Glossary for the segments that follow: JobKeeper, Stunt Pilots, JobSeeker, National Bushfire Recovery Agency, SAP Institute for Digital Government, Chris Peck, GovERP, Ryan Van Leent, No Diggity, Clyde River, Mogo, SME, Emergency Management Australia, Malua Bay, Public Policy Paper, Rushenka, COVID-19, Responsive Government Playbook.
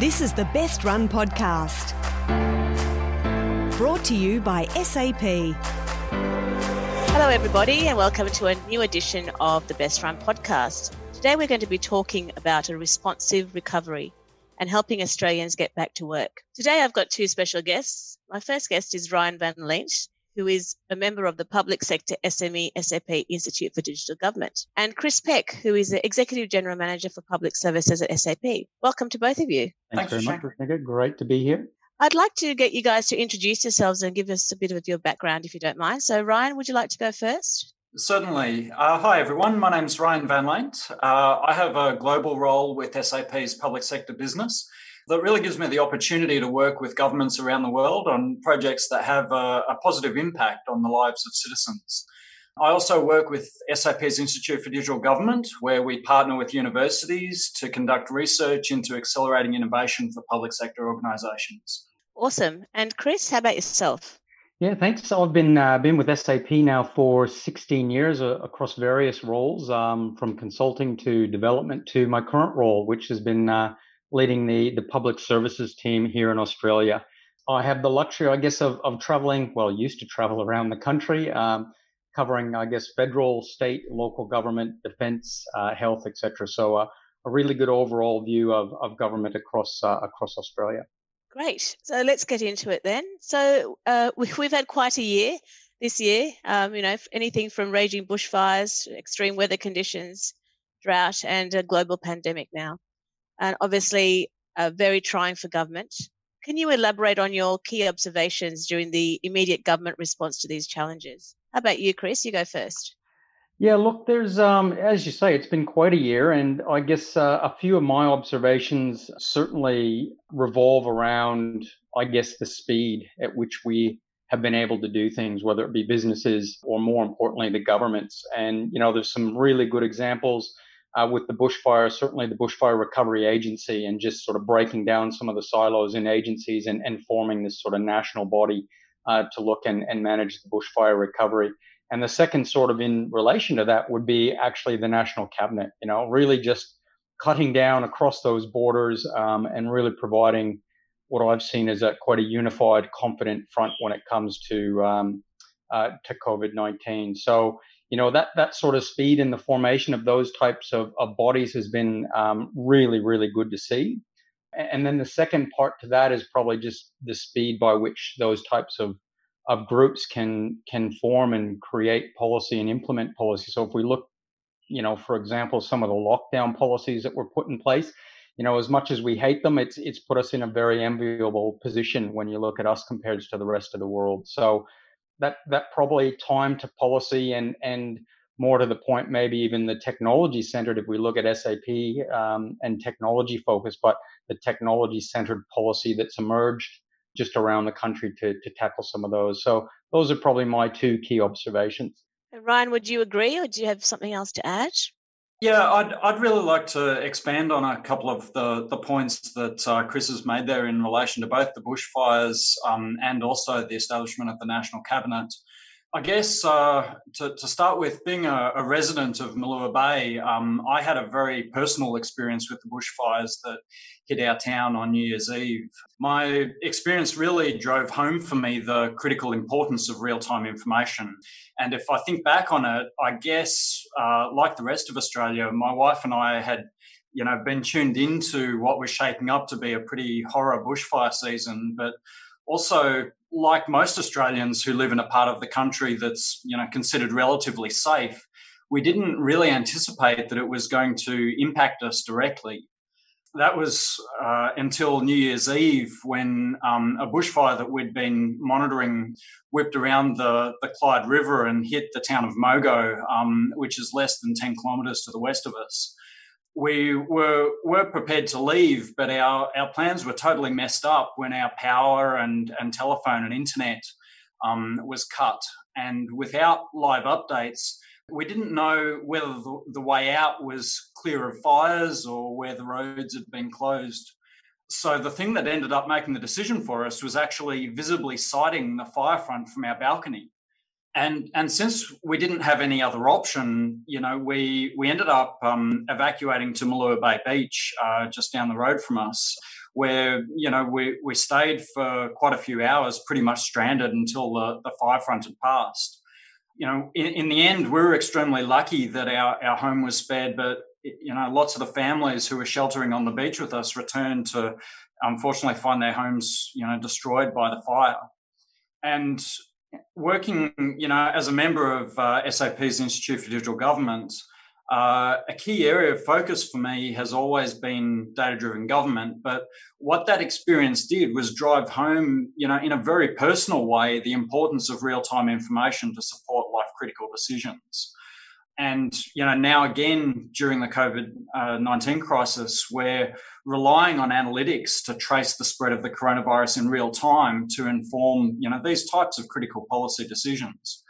This is the Best Run Podcast, brought to you by SAP. Hello everybody and welcome to a new edition of the Best Run Podcast. Today we're going to be talking about a responsive recovery and helping Australians get back to work. Today I've got two special guests. My first guest is Ryan Van Leent, who is a member of the Public Sector SME SAP Institute for Digital Government, and Chris Peck, who is the Executive General Manager for Public Services at SAP. Welcome to both of you. Thanks very much, Rushenka. Great to be here. I'd like to get you guys to introduce yourselves and give us a bit of your background, if you don't mind. So, Ryan, would you like to go first? Certainly. Hi, everyone. My name's Ryan Van Leent. I have a global role with SAP's public sector business. That really gives me the opportunity to work with governments around the world on projects that have a positive impact on the lives of citizens. I also work with SAP's Institute for Digital Government, where we partner with universities to conduct research into accelerating innovation for public sector organisations. Awesome. And Chris, how about yourself? Yeah, thanks. So I've been with SAP now for 16 years across various roles, from consulting to development to my current role, which has been leading the public services team here in Australia. I have the luxury, I guess, of traveling, well, used to travel around the country, covering, I guess, federal, state, local government, defence, health, etc. So a really good overall view of government across Australia. Great. So let's get into it then. So we've had quite a year this year, anything from raging bushfires, extreme weather conditions, drought and a global pandemic now. And obviously very trying for government. Can you elaborate on your key observations during the immediate government response to these challenges? How about you, Chris? You go first. Yeah, look, there's, as you say, it's been quite a year. And I guess a few of my observations certainly revolve around, I guess, the speed at which we have been able to do things, whether it be businesses or more importantly, the governments. And, there's some really good examples with the bushfire, certainly the Bushfire Recovery Agency, and just sort of breaking down some of the silos in agencies and forming this sort of national body to look and manage the bushfire recovery. And the second sort of in relation to that would be actually the National Cabinet, really just cutting down across those borders and really providing what I've seen as quite a unified, confident front when it comes to COVID-19. So, that sort of speed in the formation of those types of bodies has been really, really good to see. And then the second part to that is probably just the speed by which those types of groups can form and create policy and implement policy. So if we look, for example, some of the lockdown policies that were put in place, as much as we hate them, it's put us in a very enviable position when you look at us compared to the rest of the world. So That probably time to policy and more to the point, maybe even the technology-centered, if we look at SAP and technology-focused, but the technology-centered policy that's emerged just around the country to tackle some of those. So those are probably my two key observations. Ryan, would you agree or do you have something else to add? Yeah, I'd really like to expand on a couple of the points that Chris has made there in relation to both the bushfires and also the establishment of the National Cabinet. I guess to start with, being a resident of Malua Bay, I had a very personal experience with the bushfires that hit our town on New Year's Eve. My experience really drove home for me the critical importance of real-time information. And if I think back on it, I guess, like the rest of Australia, my wife and I had, been tuned into what was shaping up to be a pretty horror bushfire season. But also, like most Australians who live in a part of the country that's, considered relatively safe, we didn't really anticipate that it was going to impact us directly. That was until New Year's Eve when a bushfire that we'd been monitoring whipped around the Clyde River and hit the town of Mogo, which is less than 10 kilometres to the west of us. We were prepared to leave, but our plans were totally messed up when our power and telephone and internet was cut. And without live updates, we didn't know whether the way out was clear of fires or where the roads had been closed. So the thing that ended up making the decision for us was actually visibly sighting the fire front from our balcony. And since we didn't have any other option, we ended up evacuating to Malua Bay Beach, just down the road from us, where, you know, we stayed for quite a few hours pretty much stranded until the fire front had passed. You know, in the end, we were extremely lucky that our home was spared, but, you know, lots of the families who were sheltering on the beach with us returned to, unfortunately, find their homes, you know, destroyed by the fire. And working, you know, as a member of SAP's Institute for Digital Government, a key area of focus for me has always been data-driven government. But what that experience did was drive home, you know, in a very personal way, the importance of real-time information to support life-critical decisions. And, you know, now again, during the COVID-19 crisis, we're relying on analytics to trace the spread of the coronavirus in real time to inform, you know, these types of critical policy decisions.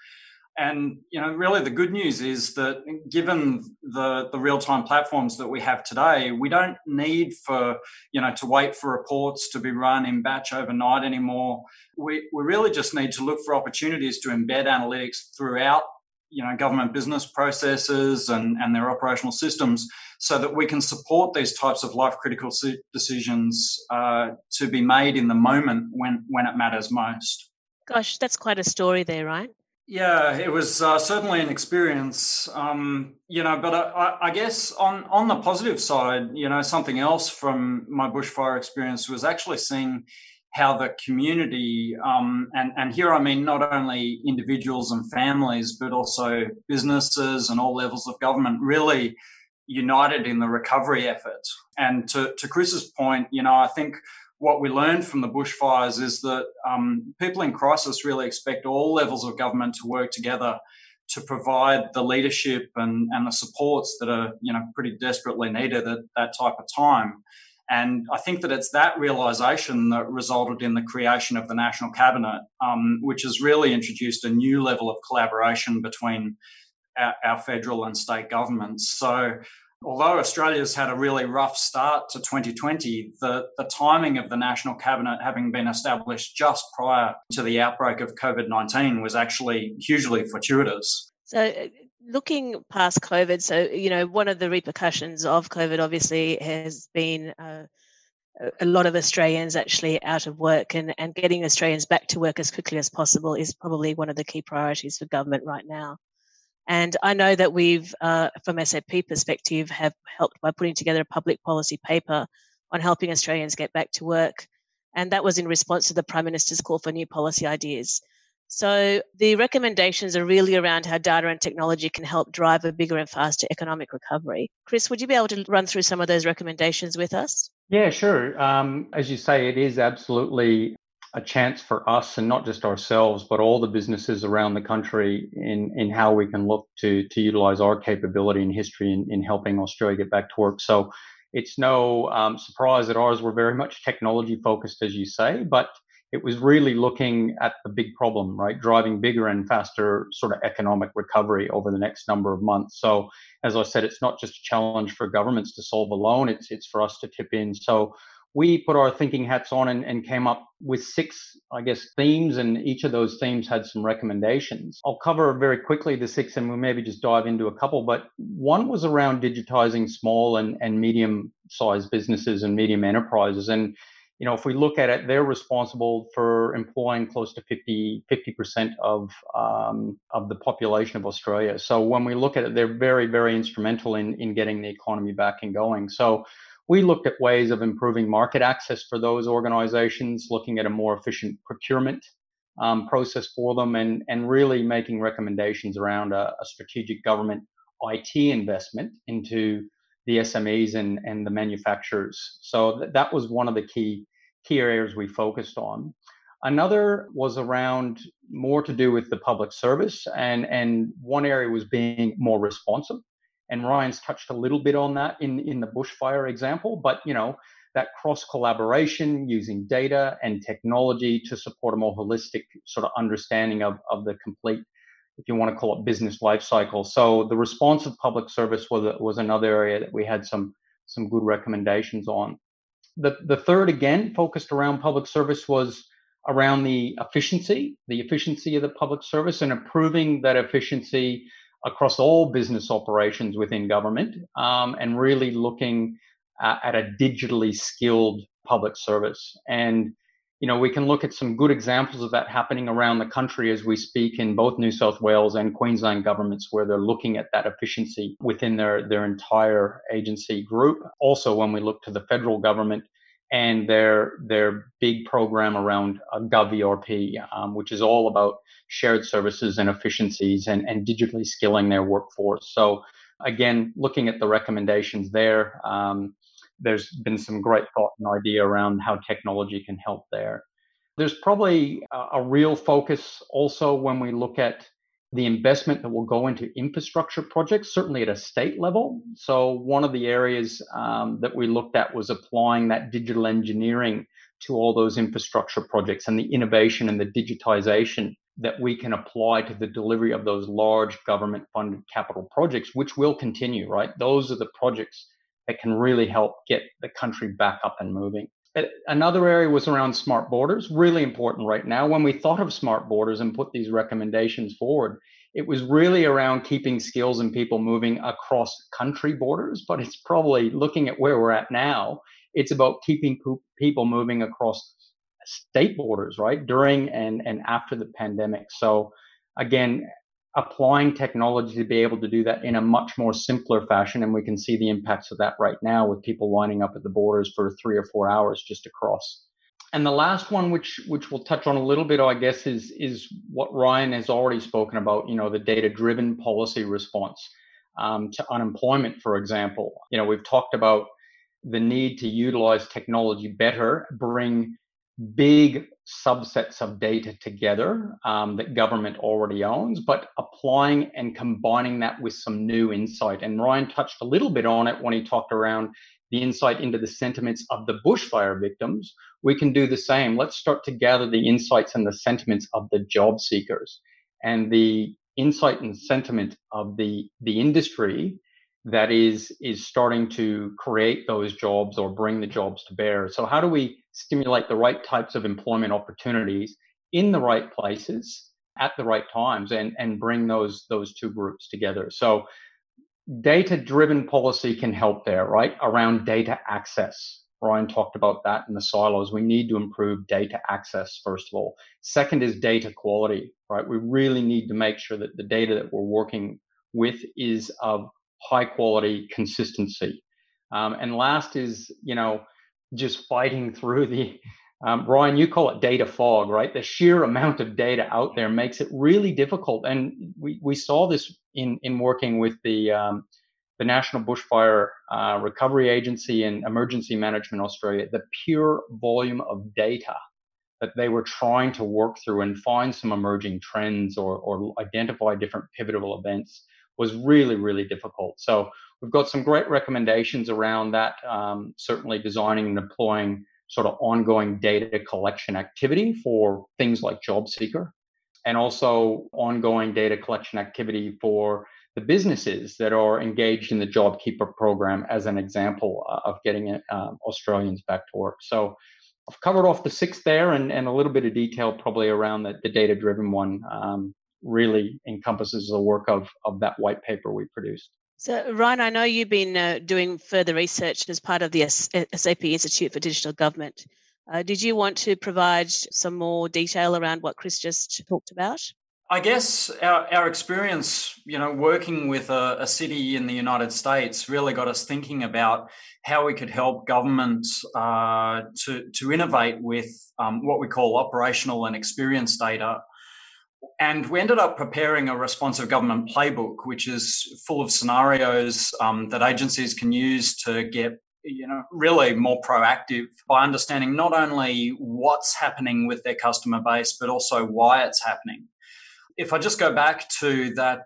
And, you know, really the good news is that given the real-time platforms that we have today, we don't need for, you know, to wait for reports to be run in batch overnight anymore. We really just need to look for opportunities to embed analytics throughout, you know, government business processes and their operational systems so that we can support these types of life-critical decisions to be made in the moment when it matters most. Gosh, that's quite a story there, right? Yeah, it was certainly an experience, you know, but I guess on the positive side, you know, something else from my bushfire experience was actually seeing how the community, and here I mean not only individuals and families, but also businesses and all levels of government really united in the recovery effort. And to Chris's point, you know, I think what we learned from the bushfires is that people in crisis really expect all levels of government to work together to provide the leadership and the supports that are, you know, pretty desperately needed at that type of time. And I think that it's that realisation that resulted in the creation of the National Cabinet, which has really introduced a new level of collaboration between our federal and state governments. So although Australia's had a really rough start to 2020, the timing of the National Cabinet having been established just prior to the outbreak of COVID-19 was actually hugely fortuitous. So looking past COVID, so, you know, one of the repercussions of COVID obviously has been a lot of Australians actually out of work, and getting Australians back to work as quickly as possible is probably one of the key priorities for government right now. And I know that we've, from SAP perspective, have helped by putting together a public policy paper on helping Australians get back to work. And that was in response to the Prime Minister's call for new policy ideas. So the recommendations are really around how data and technology can help drive a bigger and faster economic recovery. Chris, would you be able to run through some of those recommendations with us? Yeah, sure. As you say, it is absolutely a chance for us, and not just ourselves, but all the businesses around the country in how we can look to utilise our capability and history in helping Australia get back to work. So it's no surprise that ours were very much technology focused, as you say, but it was really looking at the big problem, right? Driving bigger and faster sort of economic recovery over the next number of months. So as I said, it's not just a challenge for governments to solve alone, it's for us to tip in. So we put our thinking hats on and came up with 6, I guess, themes, and each of those themes had some recommendations. I'll cover very quickly the 6 and we'll maybe just dive into a couple, but one was around digitizing small and medium-sized businesses and medium enterprises. And you know, if we look at it, they're responsible for employing close to 50% of the population of Australia. So when we look at it, they're very, very instrumental in getting the economy back and going. So we looked at ways of improving market access for those organizations, looking at a more efficient procurement process for them, and really making recommendations around a strategic government IT investment into the SMEs and the manufacturers. So that was one of the key areas we focused on. Another was around more to do with the public service, and one area was being more responsive. And Ryan's touched a little bit on that in the bushfire example, but you know, that cross collaboration using data and technology to support a more holistic sort of understanding of the complete, if you want to call it, business life cycle. So the responsive public service was another area that we had some good recommendations on. The third, again, focused around public service, was around the efficiency of the public service and improving that efficiency across all business operations within government, and really looking at a digitally skilled public service. And, you know, we can look at some good examples of that happening around the country as we speak in both New South Wales and Queensland governments, where they're looking at that efficiency within their entire agency group. Also, when we look to the federal government and their big program around GovERP, which is all about shared services and efficiencies and digitally skilling their workforce. So again, looking at the recommendations there, there's been some great thought and idea around how technology can help there. There's probably a real focus also when we look at the investment that will go into infrastructure projects, certainly at a state level. So one of the areas that we looked at was applying that digital engineering to all those infrastructure projects and the innovation and the digitization that we can apply to the delivery of those large government-funded capital projects, which will continue, right? Those are the projects that can really help get the country back up and moving. Another area was around smart borders, really important right now. When we thought of smart borders and put these recommendations forward, it was really around keeping skills and people moving across country borders, but it's probably looking at where we're at now. It's about keeping people moving across state borders, right, during and after the pandemic. So again, applying technology to be able to do that in a much more simpler fashion. And we can see the impacts of that right now with people lining up at the borders for 3 or 4 hours just to cross. And the last one, which we'll touch on a little bit, I guess, is what Ryan has already spoken about, you know, the data-driven policy response to unemployment, for example. You know, we've talked about the need to utilize technology better, bring big subsets of data together that government already owns, but applying and combining that with some new insight. And Ryan touched a little bit on it when he talked around the insight into the sentiments of the bushfire victims. We can do the same. Let's start to gather the insights and the sentiments of the job seekers and the insight and sentiment of the industry that is starting to create those jobs or bring the jobs to bear. So how do we stimulate the right types of employment opportunities in the right places at the right times and bring those two groups together? So data-driven policy can help there, right? Around data access. Ryan talked about that in the silos. We need to improve data access, first of all. Second is data quality, right? We really need to make sure that the data that we're working with is of high quality consistency. And last is, you know, just fighting through the, Ryan, you call it data fog, right? The sheer amount of data out there makes it really difficult. And we saw this in working with the National Bushfire Recovery Agency and Emergency Management Australia, the pure volume of data that they were trying to work through and find some emerging trends or identify different pivotal events was really, really difficult. So we've got some great recommendations around that, certainly designing and deploying sort of ongoing data collection activity for things like JobSeeker, and also ongoing data collection activity for the businesses that are engaged in the JobKeeper program as an example of getting Australians back to work. So I've covered off the six there and a little bit of detail probably around the data-driven one. Really encompasses the work of that white paper we produced. So, Ryan, I know you've been doing further research as part of the SAP Institute for Digital Government. Did you want to provide some more detail around what Chris just talked about? I guess our experience, you know, working with a city in the United States really got us thinking about how we could help governments to innovate with what we call operational and experience data. And we ended up preparing a responsive government playbook, which is full of scenarios that agencies can use to get, you know, really more proactive by understanding not only what's happening with their customer base, but also why it's happening. If I just go back to that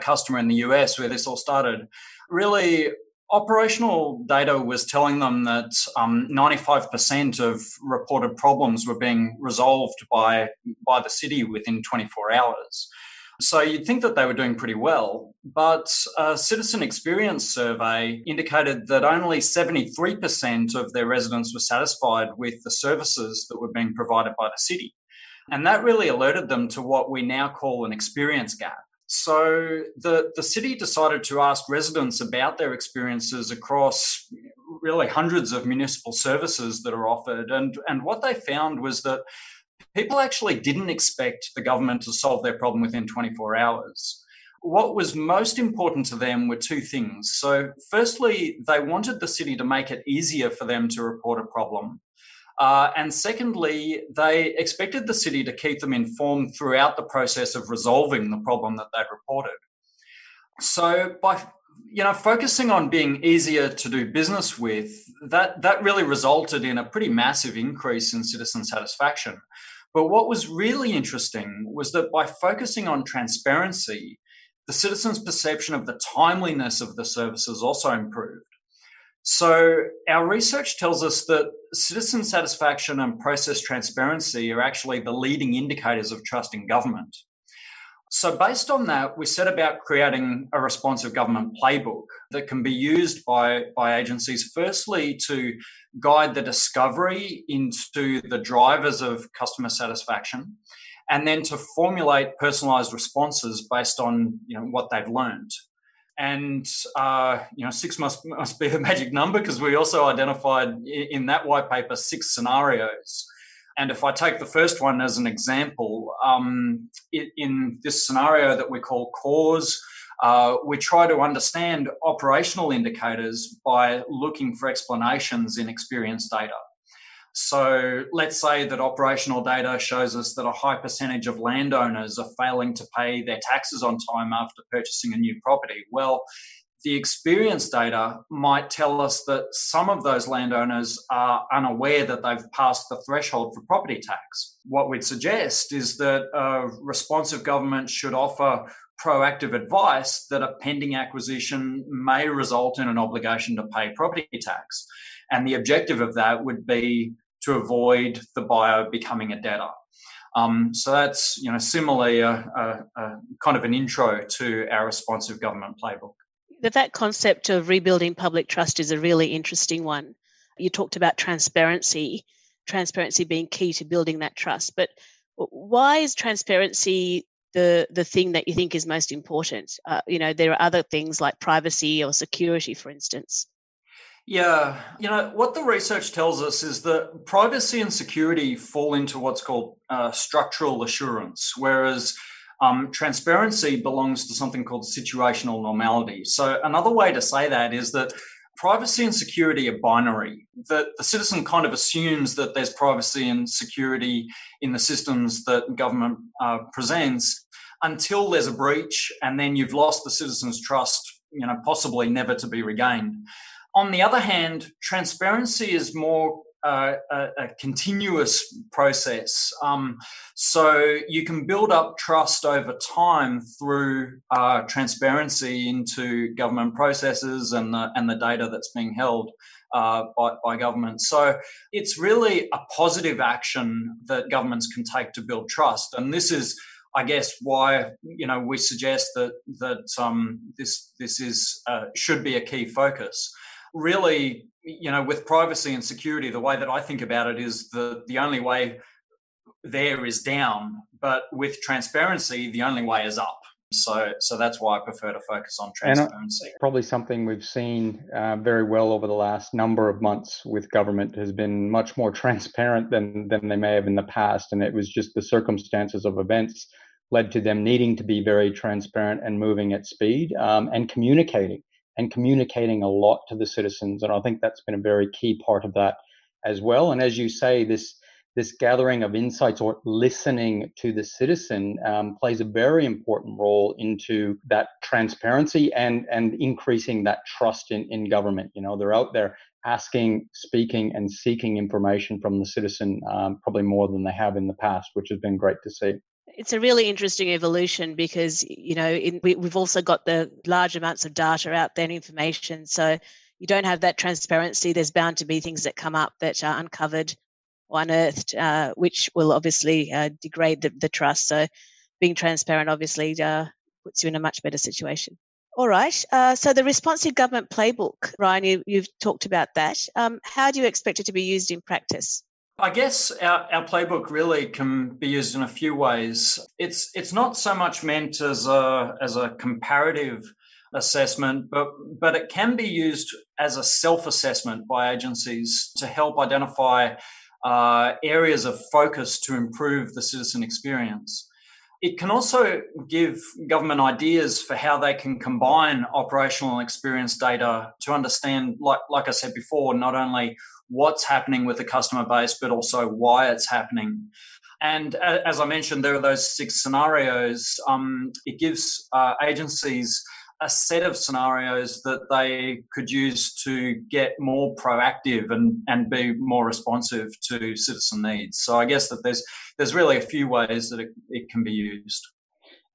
customer in the US where this all started, really operational data was telling them that 95% of reported problems were being resolved by the city within 24 hours. So you'd think that they were doing pretty well, but a citizen experience survey indicated that only 73% of their residents were satisfied with the services that were being provided by the city. And that really alerted them to what we now call an experience gap. So the city decided to ask residents about their experiences across really hundreds of municipal services that are offered. And what they found was that people actually didn't expect the government to solve their problem within 24 hours. What was most important to them were two things. So firstly, they wanted the city to make it easier for them to report a problem. And secondly, they expected the city to keep them informed throughout the process of resolving the problem that they'd reported. So by focusing on being easier to do business with, that really resulted in a pretty massive increase in citizen satisfaction. But what was really interesting was that by focusing on transparency, the citizens' perception of the timeliness of the services also improved. So our research tells us that citizen satisfaction and process transparency are actually the leading indicators of trust in government. So based on that, we set about creating a responsive government playbook that can be used by agencies, firstly, to guide the discovery into the drivers of customer satisfaction, and then to formulate personalised responses based on what they've learned. And 6 must be the magic number, because we also identified in that white paper 6 scenarios. And if I take the first one as an example, in this scenario that we call cause, we try to understand operational indicators by looking for explanations in experience data. So let's say that operational data shows us that a high percentage of landowners are failing to pay their taxes on time after purchasing a new property. Well, the experience data might tell us that some of those landowners are unaware that they've passed the threshold for property tax. What we'd suggest is that a responsive government should offer proactive advice that a pending acquisition may result in an obligation to pay property tax. And the objective of that would be to avoid the buyer becoming a debtor. So that's, similarly a kind of an intro to our responsive government playbook. That concept of rebuilding public trust is a really interesting one. You talked about transparency being key to building that trust. But why is transparency the thing that you think is most important? There are other things like privacy or security, for instance. Yeah. What the research tells us is that privacy and security fall into what's called structural assurance, whereas transparency belongs to something called situational normality. So another way to say that is that privacy and security are binary. The citizen kind of assumes that there's privacy and security in the systems that government presents until there's a breach, and then you've lost the citizen's trust, possibly never to be regained. On the other hand, transparency is more a continuous process. So you can build up trust over time through transparency into government processes and the data that's being held by government. So it's really a positive action that governments can take to build trust. And this is, I guess, why we suggest that this is should be a key focus. Really, with privacy and security, the way that I think about it is the only way there is down, but with transparency, the only way is up. So that's why I prefer to focus on transparency. And probably something we've seen very well over the last number of months with government has been much more transparent than they may have in the past. And it was just the circumstances of events led to them needing to be very transparent and moving at speed and communicating a lot to the citizens. And I think that's been a very key part of that as well. And as you say, this gathering of insights or listening to the citizen plays a very important role into that transparency and increasing that trust in government. They're out there asking, speaking and seeking information from the citizen probably more than they have in the past, which has been great to see. It's a really interesting evolution because, we've also got the large amounts of data out there and information. So you don't have that transparency. There's bound to be things that come up that are uncovered or unearthed, which will obviously degrade the trust. So being transparent obviously puts you in a much better situation. All right. So the Responsive Government Playbook, Ryan, you've talked about that. How do you expect it to be used in practice? I guess our playbook really can be used in a few ways. It's not so much meant as a comparative assessment, but it can be used as a self-assessment by agencies to help identify areas of focus to improve the citizen experience. It can also give government ideas for how they can combine operational experience data to understand, like I said before, not only what's happening with the customer base, but also why it's happening. And as I mentioned, there are those 6 scenarios. It gives agencies a set of scenarios that they could use to get more proactive and be more responsive to citizen needs. So I guess that there's really a few ways that it can be used.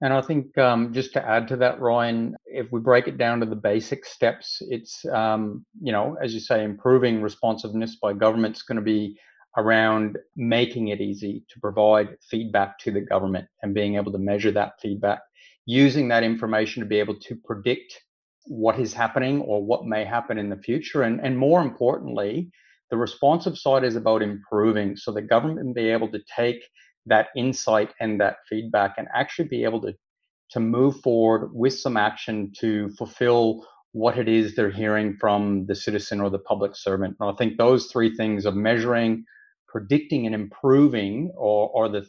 And I think just to add to that, Ryan, if we break it down to the basic steps, it's, as you say, improving responsiveness by government's going to be around making it easy to provide feedback to the government and being able to measure that feedback, using that information to be able to predict what is happening or what may happen in the future. And more importantly, the responsive side is about improving so the government can be able to take that insight and that feedback and actually be able to move forward with some action to fulfill what it is they're hearing from the citizen or the public servant. And I think those 3 things of measuring, predicting and improving are the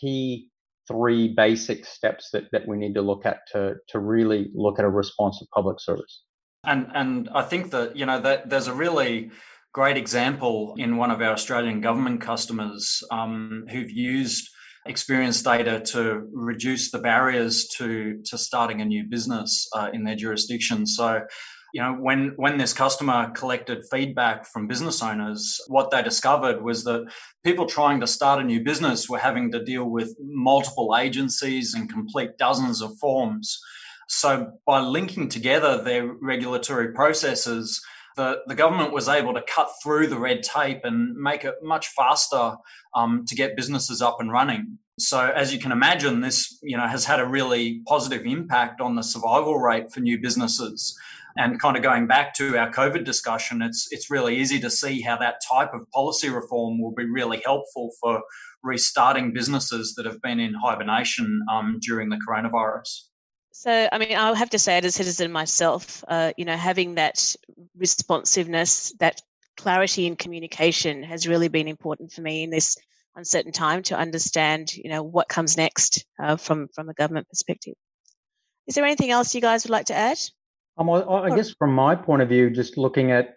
key 3 basic steps that we need to look at to really look at a responsive public service. And I think that, that there's a really great example in one of our Australian government customers who've used experience data to reduce the barriers to starting a new business in their jurisdiction. So, when this customer collected feedback from business owners, what they discovered was that people trying to start a new business were having to deal with multiple agencies and complete dozens of forms. So by linking together their regulatory processes, the government was able to cut through the red tape and make it much faster to get businesses up and running. So as you can imagine, this has had a really positive impact on the survival rate for new businesses. And kind of going back to our COVID discussion, it's really easy to see how that type of policy reform will be really helpful for restarting businesses that have been in hibernation during the coronavirus. So, I'll have to say it as a citizen myself, having that responsiveness, that clarity in communication has really been important for me in this uncertain time to understand, what comes next from a government perspective. Is there anything else you guys would like to add? I guess from my point of view, just looking at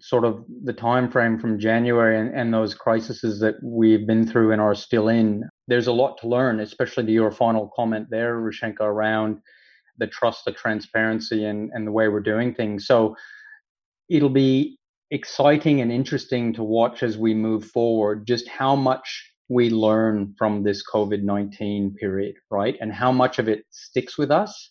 sort of the time frame from January and those crises that we've been through and are still in, there's a lot to learn, especially to your final comment there, Rushenka, around the trust, the transparency and the way we're doing things. So it'll be exciting and interesting to watch as we move forward just how much we learn from this COVID-19 period, right? And how much of it sticks with us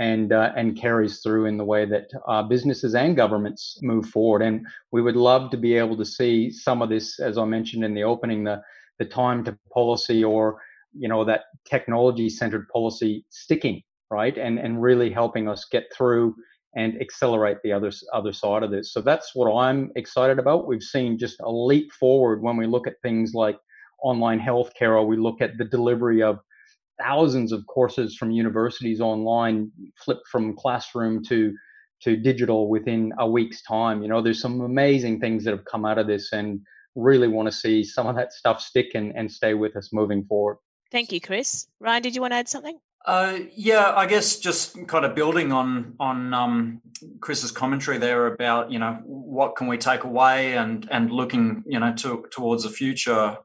and carries through in the way that businesses and governments move forward. And we would love to be able to see some of this, as I mentioned in the opening, the time to policy or, that technology-centered policy sticking, right, and really helping us get through and accelerate the other side of this. So that's what I'm excited about. We've seen just a leap forward when we look at things like online healthcare or we look at the delivery of thousands of courses from universities online, flipped from classroom to digital within a week's time. There's some amazing things that have come out of this and really want to see some of that stuff stick and stay with us moving forward. Thank you, Chris. Ryan, did you want to add something? I guess just kind of building on Chris's commentary there about, what can we take away and looking, towards the future.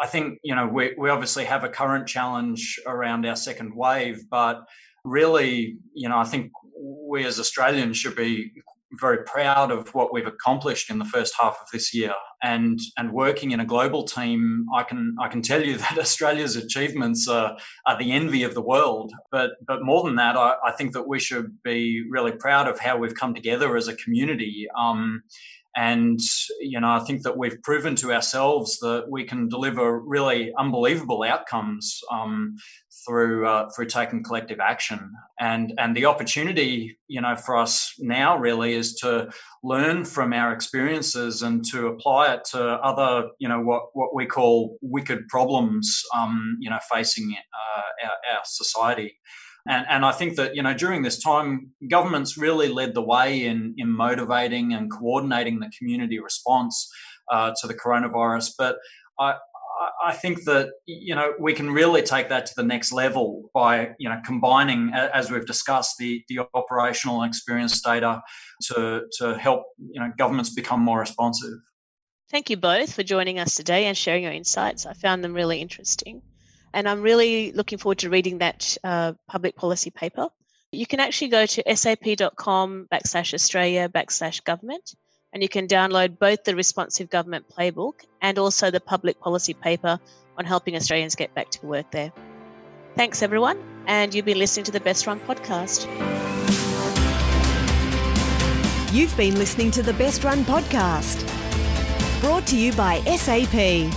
I think, we obviously have a current challenge around our second wave, but really, I think we as Australians should be very proud of what we've accomplished in the first half of this year. And working in a global team, I can tell you that Australia's achievements are the envy of the world. But more than that, I think that we should be really proud of how we've come together as a community. And, I think that we've proven to ourselves that we can deliver really unbelievable outcomes through taking collective action. And the opportunity, for us now really is to learn from our experiences and to apply it to other, what we call wicked problems, facing our society. And I think that, you know, during this time, governments really led the way in motivating and coordinating the community response to the coronavirus. But I think that, you know, we can really take that to the next level by, you know, combining, as we've discussed, the operational and experience data to help, you know, governments become more responsive. Thank you both for joining us today and sharing your insights. I found them really interesting. And I'm really looking forward to reading that public policy paper. You can actually go to sap.com/Australia/government, and you can download both the Responsive Government Playbook and also the public policy paper on helping Australians get back to work there. Thanks, everyone. And you've been listening to the Best Run Podcast. You've been listening to the Best Run Podcast, brought to you by SAP.